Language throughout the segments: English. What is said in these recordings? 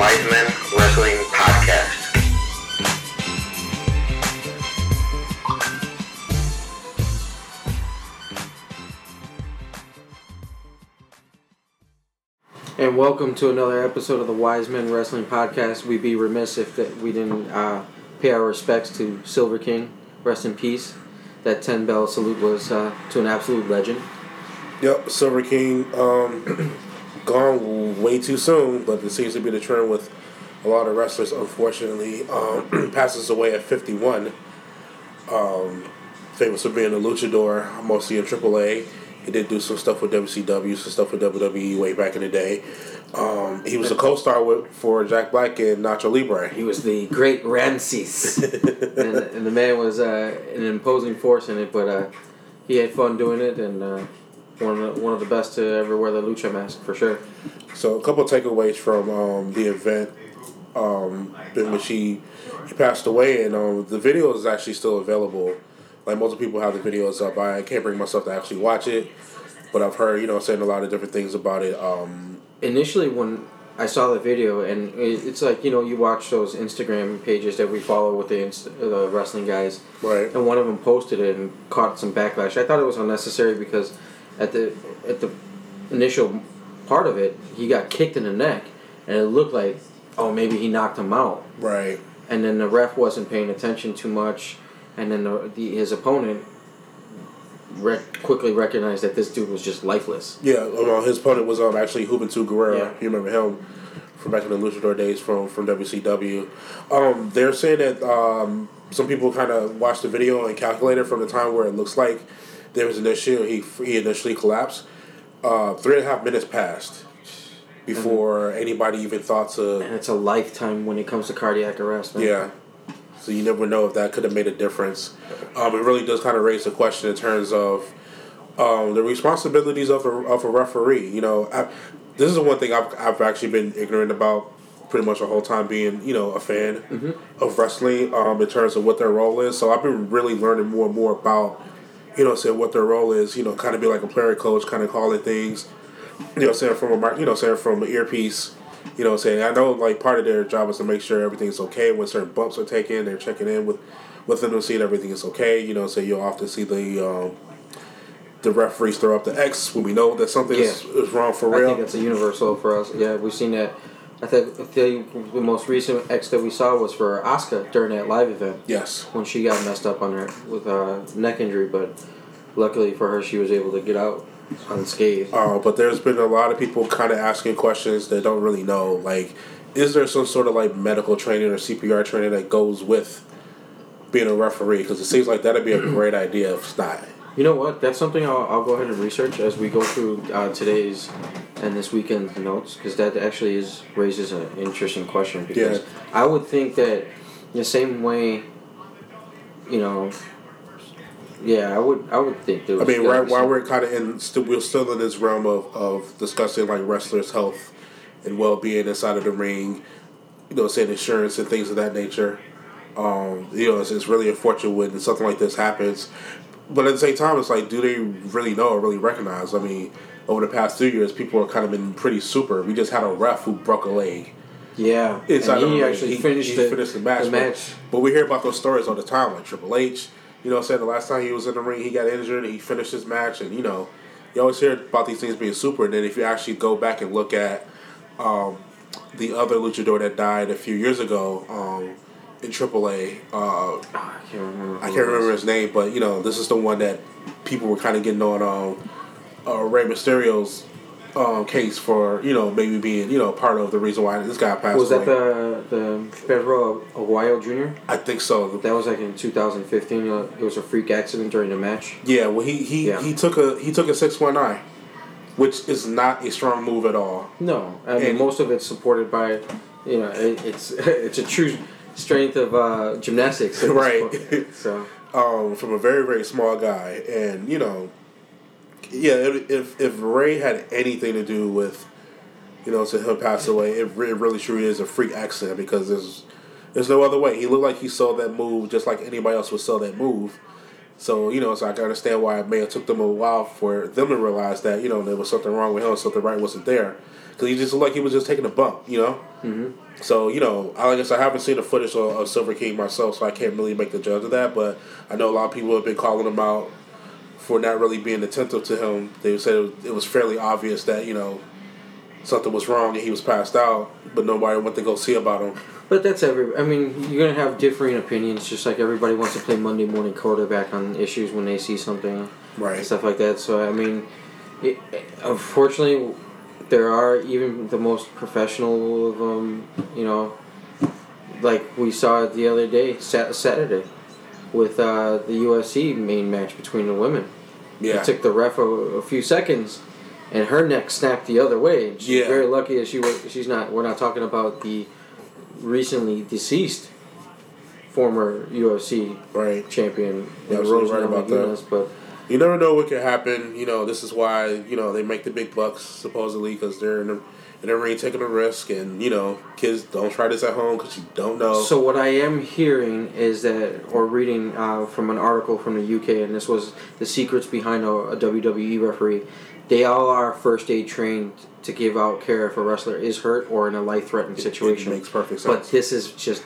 Wiseman Wrestling Podcast. And welcome to another episode of the Wiseman Wrestling Podcast. We'd be remiss if we didn't pay our respects to Silver King. Rest in peace. That 10-bell salute was to an absolute legend. Yep, Silver King gone way too soon, but it seems to be the trend with a lot of wrestlers, unfortunately. Passes away at 51. Famous for being a luchador, mostly in AAA. He did do some stuff with WCW, some stuff with WWE way back in the day. He was a co-star for Jack Black and Nacho Libre. He was the great Ramses. and the man was an imposing force in it, but he had fun doing it, and one of the best to ever wear the lucha mask, for sure. So a couple of takeaways from the event in which he passed away, and the video is actually still available. Like, multiple people have the videos up. I can't bring myself to actually watch it, but I've heard, saying a lot of different things about it. Initially, when I saw the video, and it's like, you watch those Instagram pages that we follow with the wrestling guys. Right. And one of them posted it and caught some backlash. I thought it was unnecessary because at the initial part of it, he got kicked in the neck, and it looked like, oh, maybe he knocked him out. Right. And then the ref wasn't paying attention too much. And then his opponent quickly recognized that this dude was just lifeless. Yeah, his opponent was actually Hubentu Guerrero. Yeah. You remember him from back in the luchador days from WCW. They're saying that some people kind of watched the video and calculated from the time where it looks like there was an issue. He initially collapsed. 3.5 minutes passed before anybody even thought to... And it's a lifetime when it comes to cardiac arrest. Right? Yeah. So you never know if that could have made a difference. It really does kind of raise the question in terms of the responsibilities of a referee. This is the one thing I've actually been ignorant about pretty much the whole time being, a fan of wrestling in terms of what their role is. So I've been really learning more and more about, what their role is, kind of be like a player coach, kind of calling things, from an earpiece. I know, part of their job is to make sure everything's okay. When certain bumps are taken, they're checking in with them to see that everything is okay. You'll often see the referees throw up the X when we know that something is wrong for real. I think that's a universal for us. Yeah, we've seen that. I think the most recent X that we saw was for Asuka during that live event. Yes. When she got messed up on her with a neck injury, but luckily for her, she was able to get out unscathed. But there's been a lot of people kind of asking questions that don't really know. Is there some sort of medical training or CPR training that goes with being a referee? Because it seems like that'd be a great idea if it's not. You know what? That's something I'll go ahead and research as we go through today's and this weekend's notes, because that actually raises an interesting question. Because I would think that the same way, yeah, I would think there was... I mean, while we're kind of we're still in this realm of discussing, wrestlers' health and well-being inside of the ring, insurance and things of that nature, it's really unfortunate when something like this happens. But at the same time, it's do they really know or really recognize? Over the past 2 years, people have kind of been pretty super. We just had a ref who broke a leg. Yeah, inside and he finished the match. But we hear about those stories all the time, Triple H... the last time he was in the ring, he got injured, and he finished his match, and, you always hear about these things being super, and then if you actually go back and look at the other luchador that died a few years ago in AAA, I can't remember his name, but, this is the one that people were kind of getting on Rey Mysterio's case for, maybe being, part of the reason why this guy passed away. Was that the Pedro Aguayo Jr.? I think so. That was in 2015. It was a freak accident during the match. Yeah, well he took a 619, which is not a strong move at all. No, most of it's supported by, it's a true strength of gymnastics. Right. So from a very, very small guy, and yeah, if Rey had anything to do with, him pass away, it really truly is a freak accident, because there's no other way. He looked like he sold that move just like anybody else would sell that move. So, you know, so I can understand why it may have took them a while for them to realize that, you know, there was something wrong with him, something right wasn't there. Because he just looked like he was just taking a bump, you know? Mm-hmm. So, you know, I guess I haven't seen the footage of Silver King myself, so I can't really make the judge of that. But I know a lot of people have been calling him out for not really being attentive to him. They said it was fairly obvious that, you know, something was wrong and he was passed out, but nobody went to go see about him. But that's I mean, you're going to have differing opinions, just like everybody wants to play Monday morning quarterback on issues when they see something. Right. And stuff like that. So, I mean, unfortunately, there are even the most professional of them, you know, like we saw it the other day, Saturday, with the UFC main match between the women. Yeah. It took the ref a few seconds, and her neck snapped the other way. She's very lucky that she's not. We're not talking about the recently deceased former UFC champion. Yeah, Rose right about that. But you never know what could happen. You know, this is why, you know, they make the big bucks, supposedly, because they're in the ring taking a risk. And, you know, kids, don't try this at home because you don't know. So what I am hearing is that, or reading from an article from the UK, and this was the secrets behind a WWE referee. They all are first aid trained to give out care if a wrestler is hurt or in a life-threatening situation. It makes perfect sense. But this is just,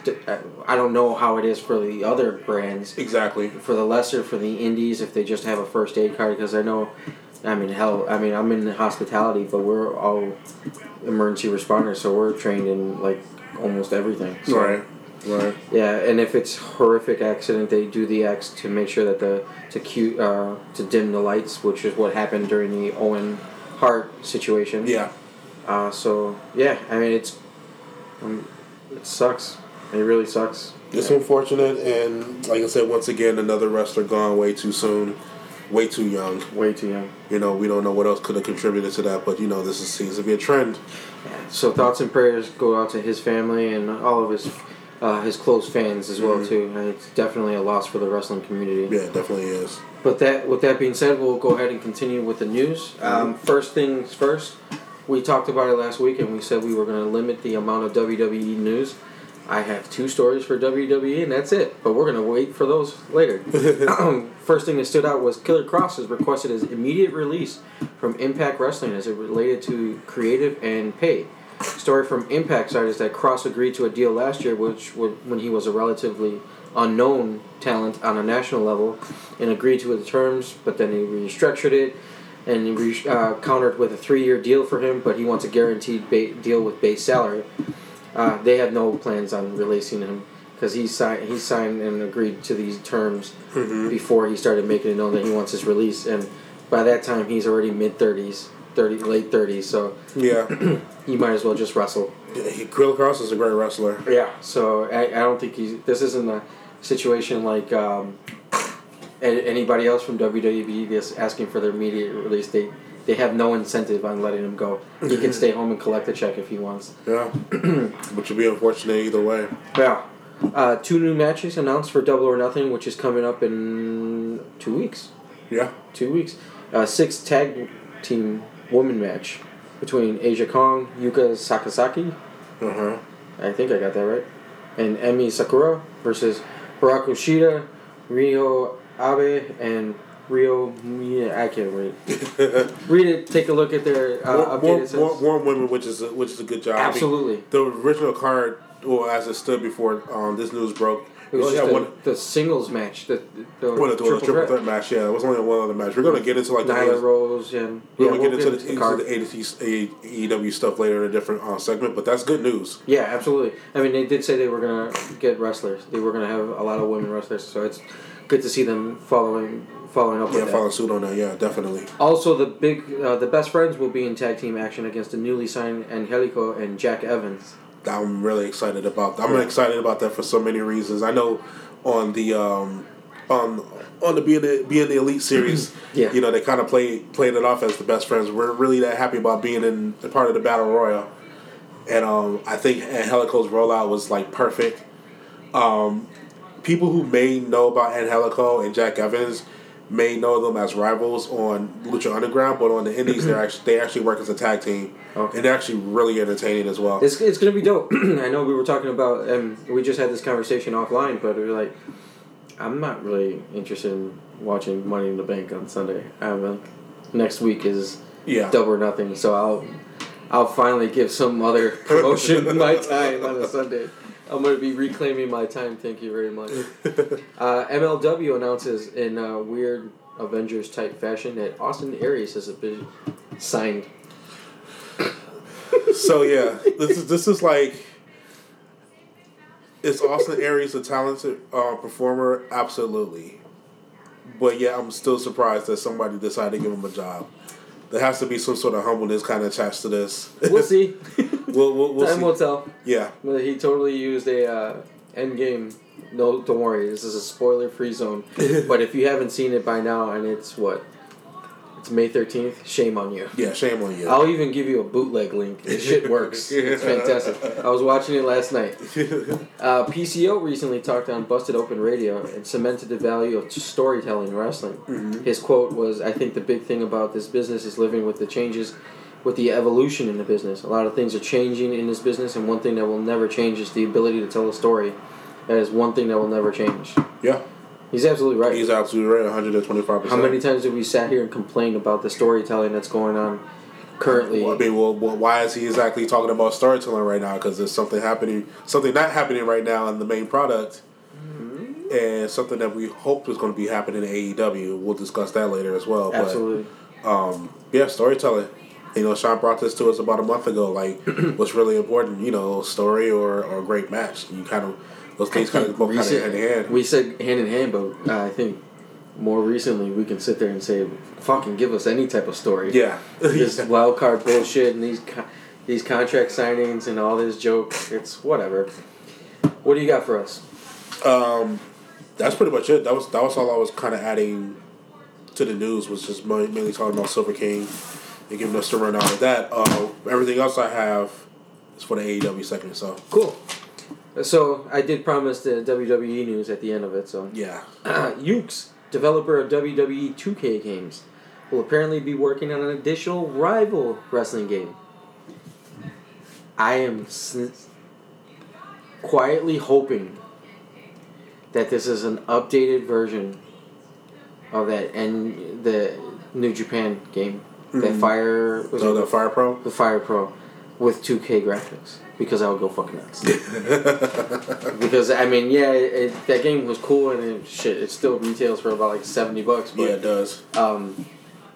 I don't know how it is for the other brands. Exactly. For the lesser, for the indies, if they just have a first aid card, because I know, I'm in the hospitality, but we're all emergency responders, so we're trained in, like, almost everything. So, right. Yeah, and if it's horrific accident, they do the X to make sure that to dim the lights, which is what happened during the Owen Hart situation. Yeah. So yeah, I mean it sucks. It really sucks. It's unfortunate, and like I said, once again, another wrestler gone way too soon, way too young. You know, we don't know what else could have contributed to that, but you know, this seems to be a trend. Yeah. So thoughts and prayers go out to his family and all of his close fans as well, too. And it's definitely a loss for the wrestling community. Yeah, it definitely is. But with that being said, we'll go ahead and continue with the news. First things first, we talked about it last week, and we said we were going to limit the amount of WWE news. I have two stories for WWE, and that's it. But we're going to wait for those later. First thing that stood out was Killer Cross has requested his immediate release from Impact Wrestling as it related to creative and pay. Story from Impact side is that Cross agreed to a deal last year, which when he was a relatively unknown talent on a national level, and agreed to the terms, but then he restructured it and countered with a 3-year deal for him, but he wants a guaranteed deal with base salary. They have no plans on releasing him because he signed and agreed to these terms before he started making it known that he wants his release, and by that time he's already mid-30s. Late 30s, so yeah, he might as well just wrestle. Killer Cross is a great wrestler. Yeah, so I don't think this isn't a situation like anybody else from WWE that's asking for their immediate release. They have no incentive on letting him go. He can stay home and collect the check if he wants. Yeah, which would be unfortunate either way. Yeah. Two new matches announced for Double or Nothing, which is coming up in 2 weeks. Yeah. 2 weeks. 6 tag team woman match between Aja Kong, Yuka Sakasaki, I think I got that right, and Emi Sakura versus Hikaru Shida, Ryo Abe, and I can't read. Read it. Take a look at their updated. Warm women, which is a good job. Absolutely. I mean, the original card, well, as it stood before this news broke. It was just the singles match. The triple threat match, yeah. It was only one other match. We're going to get into like Nyla Rose and... We'll get into the AEW stuff later in a different segment, but that's good news. Yeah, absolutely. I mean, they did say they were going to get wrestlers. They were going to have a lot of women wrestlers, so it's good to see them following up with that. Yeah, following suit on that, yeah, definitely. Also, the Best Friends will be in tag team action against the newly signed Angelico and Jack Evans. I'm really excited about that. I'm excited about that for so many reasons. I know on the on the Being the Elite series, you know, they kind of played it off as the Best Friends. We're really that happy about being in a part of the Battle Royal. And I think Angelico's rollout was like perfect. People who may know about Angelico and Jack Evans may know them as rivals on Lucha Underground, but on the indies they actually work as a tag team, and they're actually really entertaining as well. It's gonna be dope. I know we were talking about, and we just had this conversation offline, but we were like, I'm not really interested in watching Money in the Bank on Sunday. I haven't. Next week is Double or Nothing, so I'll finally give some other promotion my time on a Sunday. I'm going to be reclaiming my time. Thank you very much. MLW announces in a weird Avengers-type fashion that Austin Aries has been signed. So, yeah, this is like... Is Austin Aries a talented performer? Absolutely. But, yeah, I'm still surprised that somebody decided to give him a job. There has to be some sort of humbleness kind of attached to this. We'll see. We'll Time see. Will tell. Yeah. He totally used a end game. No, don't worry. This is a spoiler-free zone. But if you haven't seen it by now, and it's what? It's May 13th. Shame on you. Yeah, shame on you. I'll even give you a bootleg link. This shit works. It's fantastic. I was watching it last night. PCO recently talked on Busted Open Radio and cemented the value of storytelling in wrestling. Mm-hmm. His quote was, "I think the big thing about this business is living with the changes, with the evolution in the business. A lot of things are changing in this business, and one thing that will never change is the ability to tell a story. That is one thing that will never change." Yeah. He's absolutely right. He's absolutely right, 125%. How many times have we sat here and complained about the storytelling that's going on currently? Well, why is he exactly talking about storytelling right now? Because there's something not happening right now in the main product, mm-hmm. and something that we hope is going to be happening in AEW. We'll discuss that later as well. Absolutely. But, yeah, storytelling. You know, Sean brought this to us about a month ago. Like, what's really important? You know, story or a great match. You kind of. Those things kind of go hand in hand. We said hand in hand, but I think more recently we can sit there and say, "Fucking give us any type of story." Yeah, this wild card bullshit and these contract signings and all this joke. It's whatever. What do you got for us? That's pretty much it. That was all I was kind of adding to the news. Was just mainly talking about Silver King and giving us the rundown with that. Everything else I have is for the AEW segment. So cool. So, I did promise the WWE news at the end of it, so... Yeah. Yuke's, developer of WWE 2K games, will apparently be working on an additional rival wrestling game. I am quietly hoping that this is an updated version of that and the New Japan game. Mm-hmm. That Fire... the Fire Pro? The Fire Pro. With 2K graphics. Because I would go fucking nuts. Because, I mean, yeah, that game was cool and it still retails for about like $70. But, yeah, it does.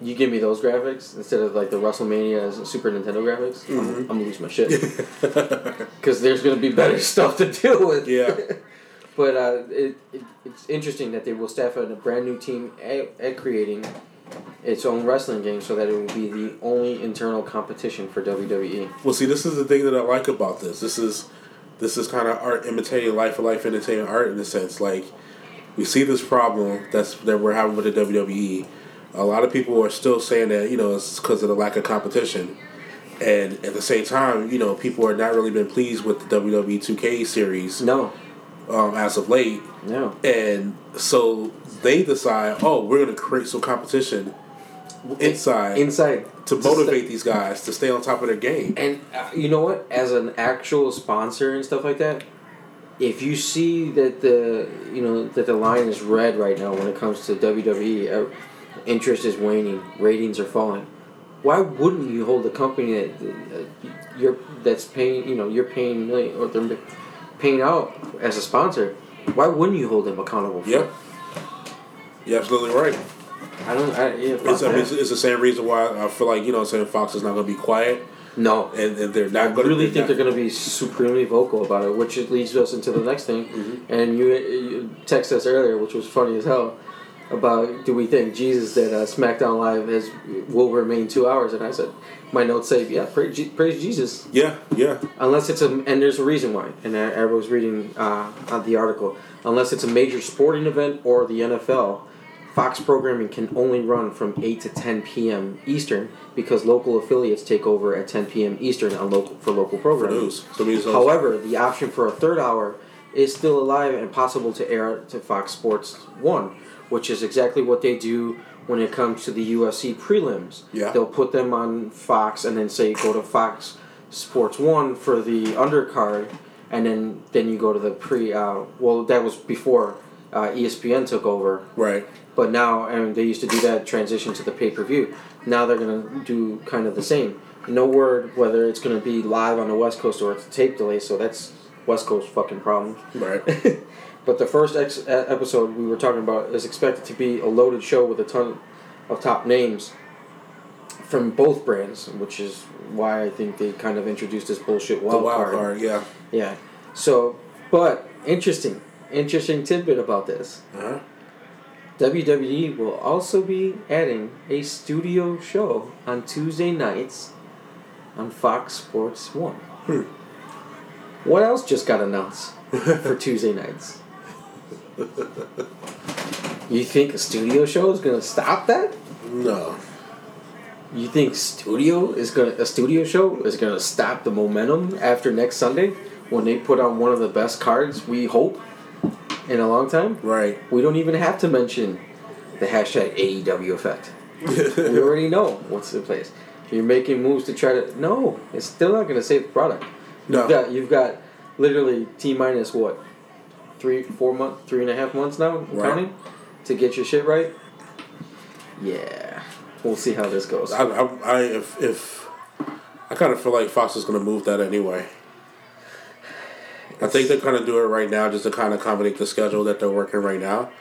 You give me those graphics instead of like the WrestleMania Super Nintendo graphics, mm-hmm. I'm going to lose my shit. Because there's going to be better stuff to deal with. Yeah. But it's interesting that they will staff a brand new team at creating its own wrestling game so that it will be the only internal competition for WWE. Well, see, this is the thing that I like about this. This is kind of art imitating life imitating art in a sense. Like, we see this problem that we're having with the WWE. A lot of people are still saying that, you know, it's because of the lack of competition. And at the same time, you know, people are not really been pleased with the WWE 2K series. No. As of late. No. And so they decide, oh, we're going to create some competition inside to motivate these guys to stay on top of their game. And you know what? As an actual sponsor and stuff like that, if you see that the line is red right now when it comes to WWE, interest is waning, ratings are falling. Why wouldn't you hold a company they're paying out as a sponsor? Why wouldn't you hold them accountable for? Yep. You're absolutely right. It's the same reason why I feel like, you know, saying Fox is not going to be quiet. No. And they're not going to... I really think they're going to be supremely vocal about it, which leads us into the next thing. Mm-hmm. And you texted us earlier, which was funny as hell, about do we think, Jesus, that SmackDown Live will remain 2 hours? And I said, my notes say, yeah, praise Jesus. Yeah, yeah. Unless it's and there's a reason why. And I was reading the article. Unless it's a major sporting event or the NFL... Fox programming can only run from 8 to 10 p.m. Eastern because local affiliates take over at 10 p.m. Eastern for local programming. However, the option for a third hour is still alive and possible to air to Fox Sports One, which is exactly what they do when it comes to the UFC prelims. Yeah. They'll put them on Fox and then say go to Fox Sports One for the undercard, and then you go to the that was before ESPN took over. Right. But now, and they used to do that transition to the pay-per-view. Now they're going to do kind of the same. No word whether it's going to be live on the West Coast or it's a tape delay, so that's West Coast fucking problem. Right. But the first episode we were talking about is expected to be a loaded show with a ton of top names from both brands, which is why I think they kind of introduced this bullshit wild card. Yeah. Yeah. So, but interesting tidbit about this. Uh-huh. WWE will also be adding a studio show on Tuesday nights on Fox Sports One. What else just got announced for Tuesday nights? You think a studio show is gonna stop that? No. You think a studio show is gonna stop the momentum after next Sunday when they put on one of the best cards we hope in a long time? Right. We don't even have to mention the hashtag AEW effect. We already know what's in place. You're making moves to try to... No, it's still not gonna save the product. No. You've got literally T-minus what? 3.5 months now, right, counting, to get your shit right. Yeah. We'll see how this goes. I kind of feel like Fox is going to move that anyway. I think they're kind of doing it right now just to kind of accommodate the schedule that they're working right now.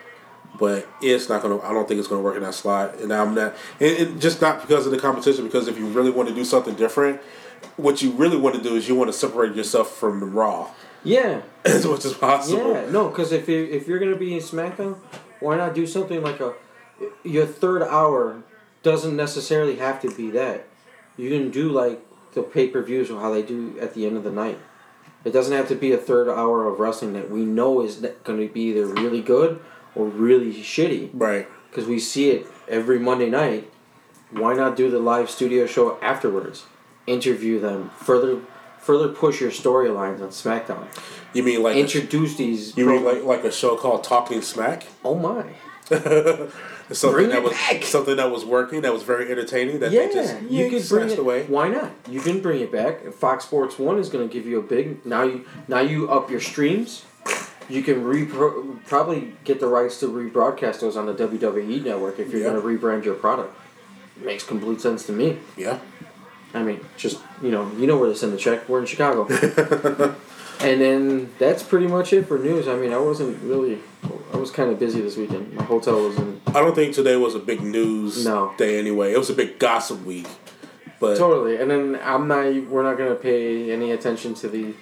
But it's not going to... I don't think it's going to work in that slot. And I'm not... And just not because of the competition, because if you really want to do something different, what you really want to do is you want to separate yourself from Raw. Yeah. As much as possible. Yeah, no, because if you're going to be in SmackDown, why not do something like your third hour... doesn't necessarily have to be that. You can do like the pay-per-views or how they do at the end of the night. It doesn't have to be a third hour of wrestling that we know is going to be either really good or really shitty. Right. Because we see it every Monday night. Why not do the live studio show afterwards? Interview them. Further push your storylines on SmackDown. You mean like... Introduce these... You mean like a show called Talking Smack? Oh my. Something that was working, that was very entertaining, that they just snatched away. Why not? You can bring it back. Fox Sports 1 is going to give you a big... Now you up your streams. You can probably get the rights to rebroadcast those on the WWE network if you're going to rebrand your product. Makes complete sense to me. Yeah. I mean, just, you know where to send the check. We're in Chicago. And then that's pretty much it for news. I mean, I was kind of busy this weekend. My hotel was in... I don't think today was a big news day anyway. It was a big gossip week. But totally. And then we're not going to pay any attention to the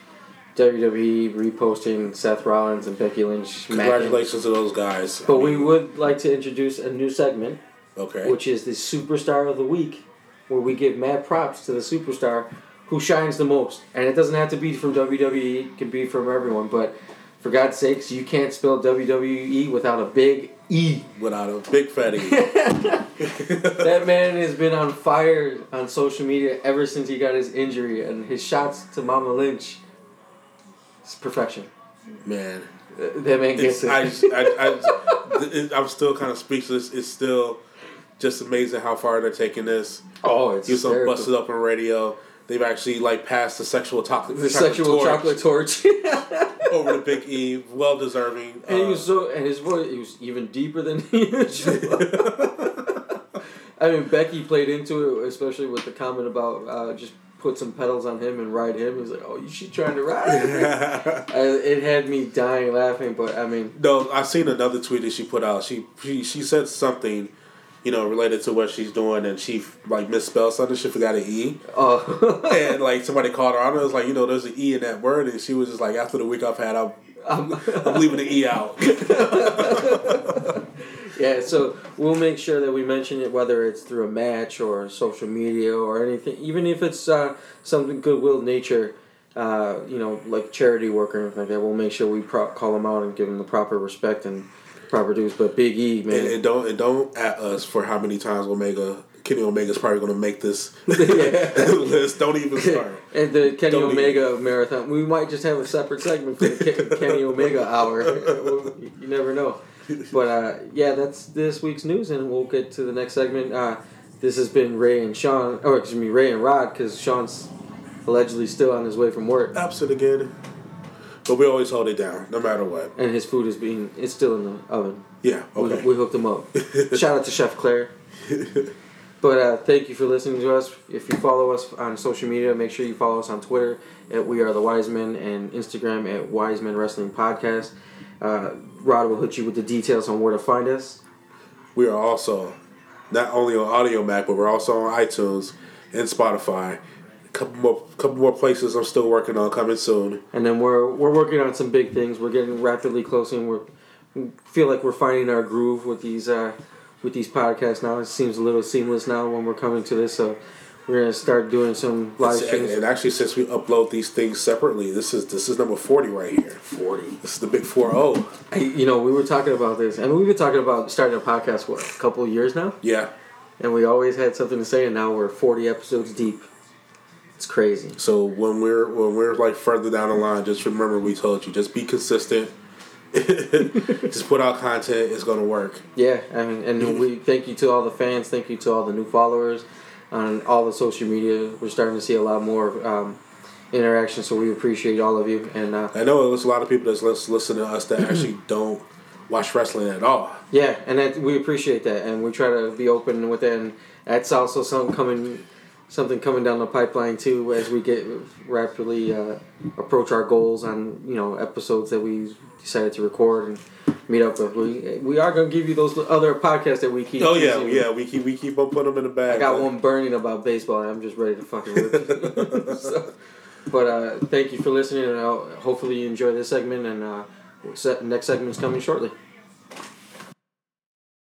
WWE reposting Seth Rollins and Becky Lynch. Congratulations to those guys. But we would like to introduce a new segment. Okay. Which is the Superstar of the Week, where we give mad props to the superstar who shines the most. And it doesn't have to be from WWE. It can be from everyone. But for God's sakes, you can't spell WWE without a big E. Without a big fat E. That man has been on fire on social media ever since he got his injury. And his shots to Mama Lynch is perfection. Man. That man gets it. I'm still kind of speechless. It's still just amazing how far they're taking this. Oh, it's hysterical. He was busted up on radio. They've actually passed the sexual chocolate torch over to Big E, well deserving. And his voice, he was even deeper than usual. I mean, Becky played into it, especially with the comment about just put some pedals on him and ride him. He's like, "Oh, you should trying to ride him." It had me dying laughing, but I mean, no, I've seen another tweet that she put out. She said something, related to what she's doing, and she misspelled something. She forgot an E. Oh. And somebody called her on it. It was like, there's an E in that word, and she was just like, after the week I've had, I'm leaving the E out. Yeah, so we'll make sure that we mention it, whether it's through a match or social media or anything, even if it's something goodwill nature, like charity work or anything like that. We'll make sure we call them out and give them the proper respect and proper dudes. But Big E, man, and don't at us for how many times Kenny Omega's probably going to make this list. Don't even start. And the Kenny Omega marathon, we might just have a separate segment for the Kenny Omega hour. You never know. But that's this week's news, and we'll get to the next segment. This has been Ray and Rod, because Sean's allegedly still on his way from work. Absolutely good. But we always hold it down, no matter what. And his food is being... It's still in the oven. Yeah, okay. We hooked him up. Shout out to Chef Claire. But thank you for listening to us. If you follow us on social media, make sure you follow us on Twitter at We Are The Wisemen and Instagram at Wiseman Wrestling Podcast. Rod will hit you with the details on where to find us. We are also not only on Audio Mac, but we're also on iTunes and Spotify. Couple more places I'm still working on coming soon. And then we're working on some big things. We're getting rapidly closer, and we feel like we're finding our groove with these podcasts now. It seems a little seamless now when we're coming to this. So we're gonna start doing some live streams. And actually, since we upload these things separately, this is number 40 right here. 40. This is the big 40. You know, we were talking about this, and we've been talking about starting a podcast what, a couple of years now. Yeah. And we always had something to say, and now we're 40 episodes deep. It's crazy. So when we're like further down the line, just remember we told you. Just be consistent. Just put out content. It's gonna work. Yeah, I mean, and we thank you to all the fans. Thank you to all the new followers on all the social media. We're starting to see a lot more interaction. So we appreciate all of you. And I know there's a lot of people that listen to us that actually don't watch wrestling at all. Yeah, and we appreciate that, and we try to be open with that. And that's also something coming down the pipeline too, as we get rapidly approach our goals on episodes that we decided to record and meet up with. We are gonna give you those other podcasts that we keep. Oh yeah, we keep on putting them in the bag. I got one burning about baseball. And I'm just ready to fucking rip it. But thank you for listening, and hopefully you enjoy this segment. And next segment's coming shortly.